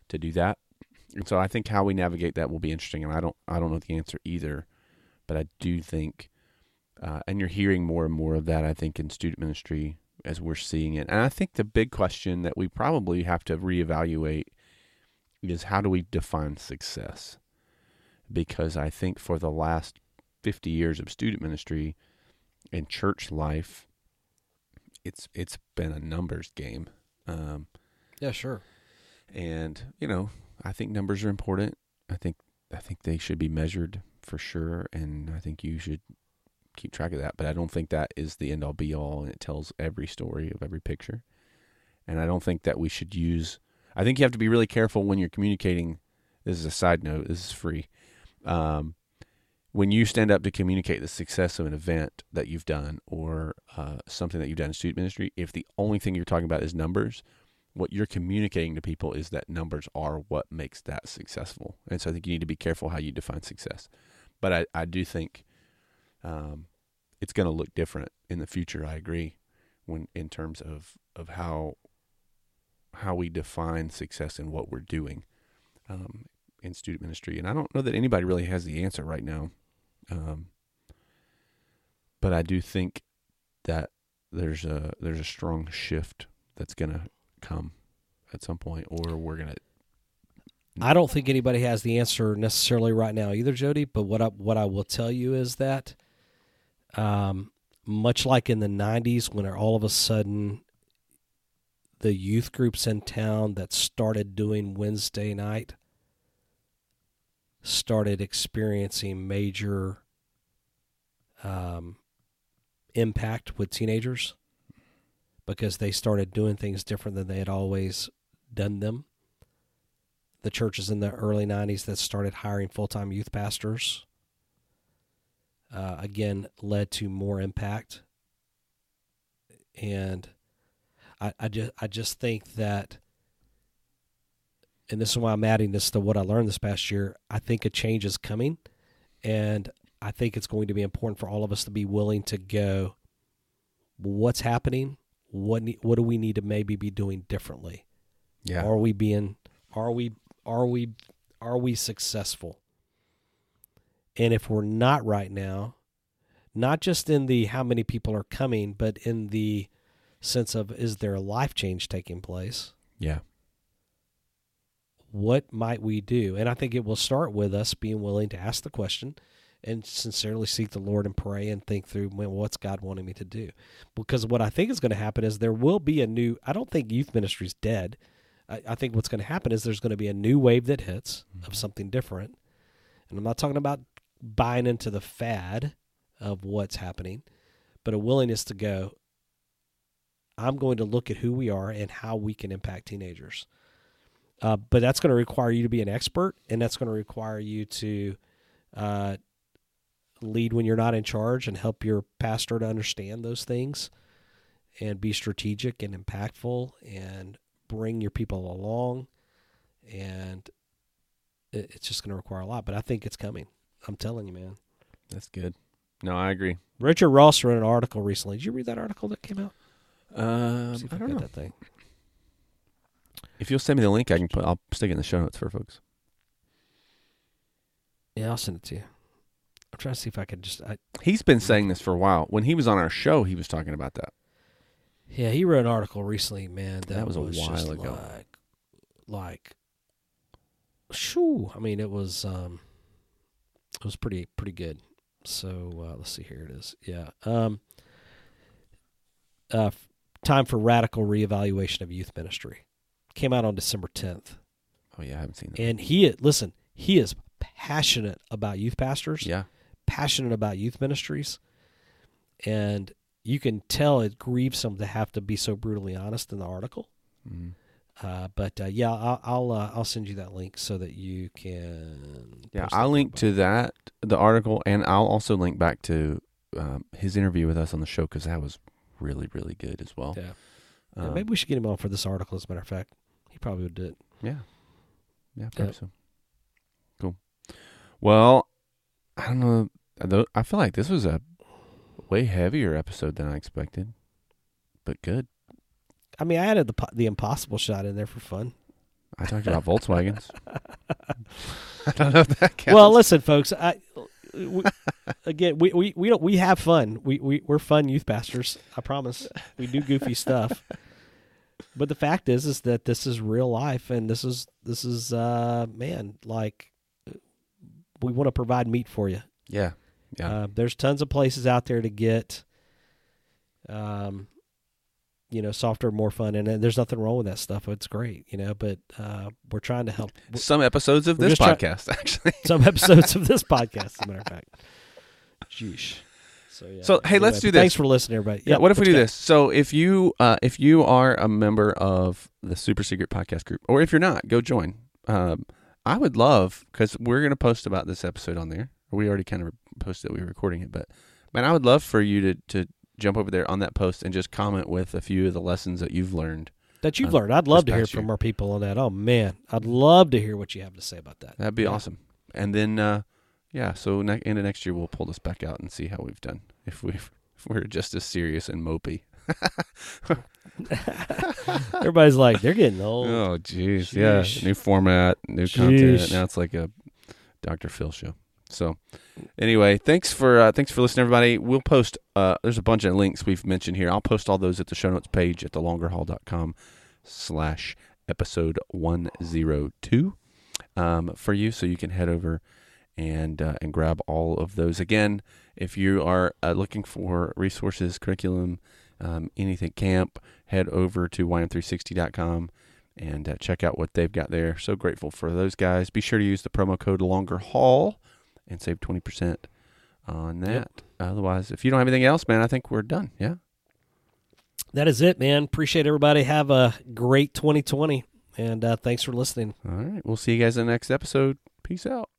to do that. And so I think how we navigate that will be interesting. And I don't, I don't know the answer either, but I do think Uh, and you're hearing more and more of that, I think, in student ministry as we're seeing it. And I think the big question that we probably have to reevaluate is, how do we define success? Because I think for the last fifty years of student ministry and church life, it's it's been a numbers game. Um, yeah, sure. And, you know, I think numbers are important. I think I think they should be measured for sure, and I think you should keep track of that. But I don't think that is the end-all, be-all, and it tells every story of every picture. And I don't think that we should use... I think you have to be really careful when you're communicating. This is a side note. This is free. Um, when you stand up to communicate the success of an event that you've done or uh, something that you've done in student ministry, if the only thing you're talking about is numbers, what you're communicating to people is that numbers are what makes that successful. And so I think you need to be careful how you define success. But I, I do think um, it's going to look different in the future. I agree, when in terms of, of how... how we define success and what we're doing um, in student ministry. And I don't know that anybody really has the answer right now. Um, but I do think that there's a, there's a strong shift that's going to come at some point, or we're going to... I don't think anybody has the answer necessarily right now either, Jody, but what I, what I will tell you is that um, much like in the nineties, when all of a sudden the youth groups in town that started doing Wednesday night started experiencing major um, impact with teenagers because they started doing things different than they had always done them. The churches in the early nineties that started hiring full-time youth pastors, uh, again, led to more impact. And I, I just I just think that, and this is why I'm adding this to what I learned this past year, I think a change is coming, and I think it's going to be important for all of us to be willing to go, what's happening? What what do we need to maybe be doing differently? Yeah. Are we being are we are we are we successful? And if we're not right now, not just in the how many people are coming, but in the sense of, is there a life change taking place? Yeah. What might we do? And I think it will start with us being willing to ask the question and sincerely seek the Lord and pray and think through, well, what's God wanting me to do? Because what I think is going to happen is there will be a new, I don't think youth ministry is dead. I, I think what's going to happen is there's going to be a new wave that hits mm-hmm. of something different. And I'm not talking about buying into the fad of what's happening, but a willingness to go, I'm going to look at who we are and how we can impact teenagers. Uh, but that's going to require you to be an expert, and that's going to require you to uh, lead when you're not in charge and help your pastor to understand those things and be strategic and impactful and bring your people along. And it, it's just going to require a lot, but I think it's coming. I'm telling you, man. That's good. No, I agree. Richard Ross wrote an article recently. Did you read that article that came out? Um, I, I don't know. That thing. If you'll send me the link, I can put. I'll stick it in the show notes for folks. Yeah, I'll send it to you. I'm trying to see if I can just. I, He's been saying this for a while. When he was on our show, he was talking about that. Yeah, he wrote an article recently, man. That, that was, was a while just ago. Like, like, shoo! I mean, it was. Um, it was pretty pretty good. So uh, let's see. Here it is. Yeah. Um. Uh, time for radical reevaluation of youth ministry. Came out on December tenth. Oh yeah, I haven't seen that. And he listen, he is passionate about youth pastors. Yeah, passionate about youth ministries, and you can tell it grieves him to have to be so brutally honest in the article. Mm-hmm. Uh, but uh, yeah, I'll I'll, uh, I'll send you that link so that you can. Yeah, I'll link to that the article, and I'll also link back to um, his interview with us on the show because that was really, really good as well. Yeah. Um, yeah, maybe we should get him on for this article, as a matter of fact. He probably would do it. Yeah. Yeah, probably yep. so. Cool. Well, I don't know. I feel like this was a way heavier episode than I expected, but good. I mean, I added the the impossible shot in there for fun. I talked about Volkswagens. I don't know if that counts. Well, listen, folks, I... we, again, we, we, we don't we have fun. We we we're fun youth pastors. I promise. We do goofy stuff. But the fact is, is that this is real life, and this is this is uh, man, like we want to provide meat for you. Yeah, yeah. Uh, there's tons of places out there to get, um, you know, softer, more fun, and, and there's nothing wrong with that stuff. It's great, you know. But uh, we're trying to help. Some episodes of we're this podcast, try- actually. Some episodes of this podcast, as a matter of fact. Jeesh. So, yeah. so hey, anyway, let's do this. Thanks for listening, everybody. Yeah. Yep, what if we do go. this? So if you uh, if you are a member of the Super Secret Podcast group, or if you're not, go join. Um, I would love, because we're going to post about this episode on there. We already kind of posted that we were recording it, but man, I would love for you to to jump over there on that post and just comment with a few of the lessons that you've learned. That you've um, learned. I'd love to hear from year. our people on that. Oh man, I'd love to hear what you have to say about that. That'd be yeah. awesome. And then. Uh, Yeah, so ne- end of next year we'll pull this back out and see how we've done. If we've if we're just as serious and mopey. Everybody's like, they're getting old. Oh, jeez, yeah. New format, new Sheesh. content. Now it's like a Doctor Phil show. So, anyway, thanks for uh, thanks for listening, everybody. We'll post. Uh, there's a bunch of links we've mentioned here. I'll post all those at the show notes page at thelongerhall dot com slash episode one oh two um, for you, so you can head over. And uh, and grab all of those. Again, if you are uh, looking for resources, curriculum, um, anything camp, head over to Y M three sixty dot com and uh, check out what they've got there. So grateful for those guys. Be sure to use the promo code Longer Hall and save twenty percent on that. Yep. Otherwise, if you don't have anything else, man, I think we're done. Yeah. That is it, man. Appreciate everybody. Have a great twenty twenty. And uh, thanks for listening. All right. We'll see you guys in the next episode. Peace out.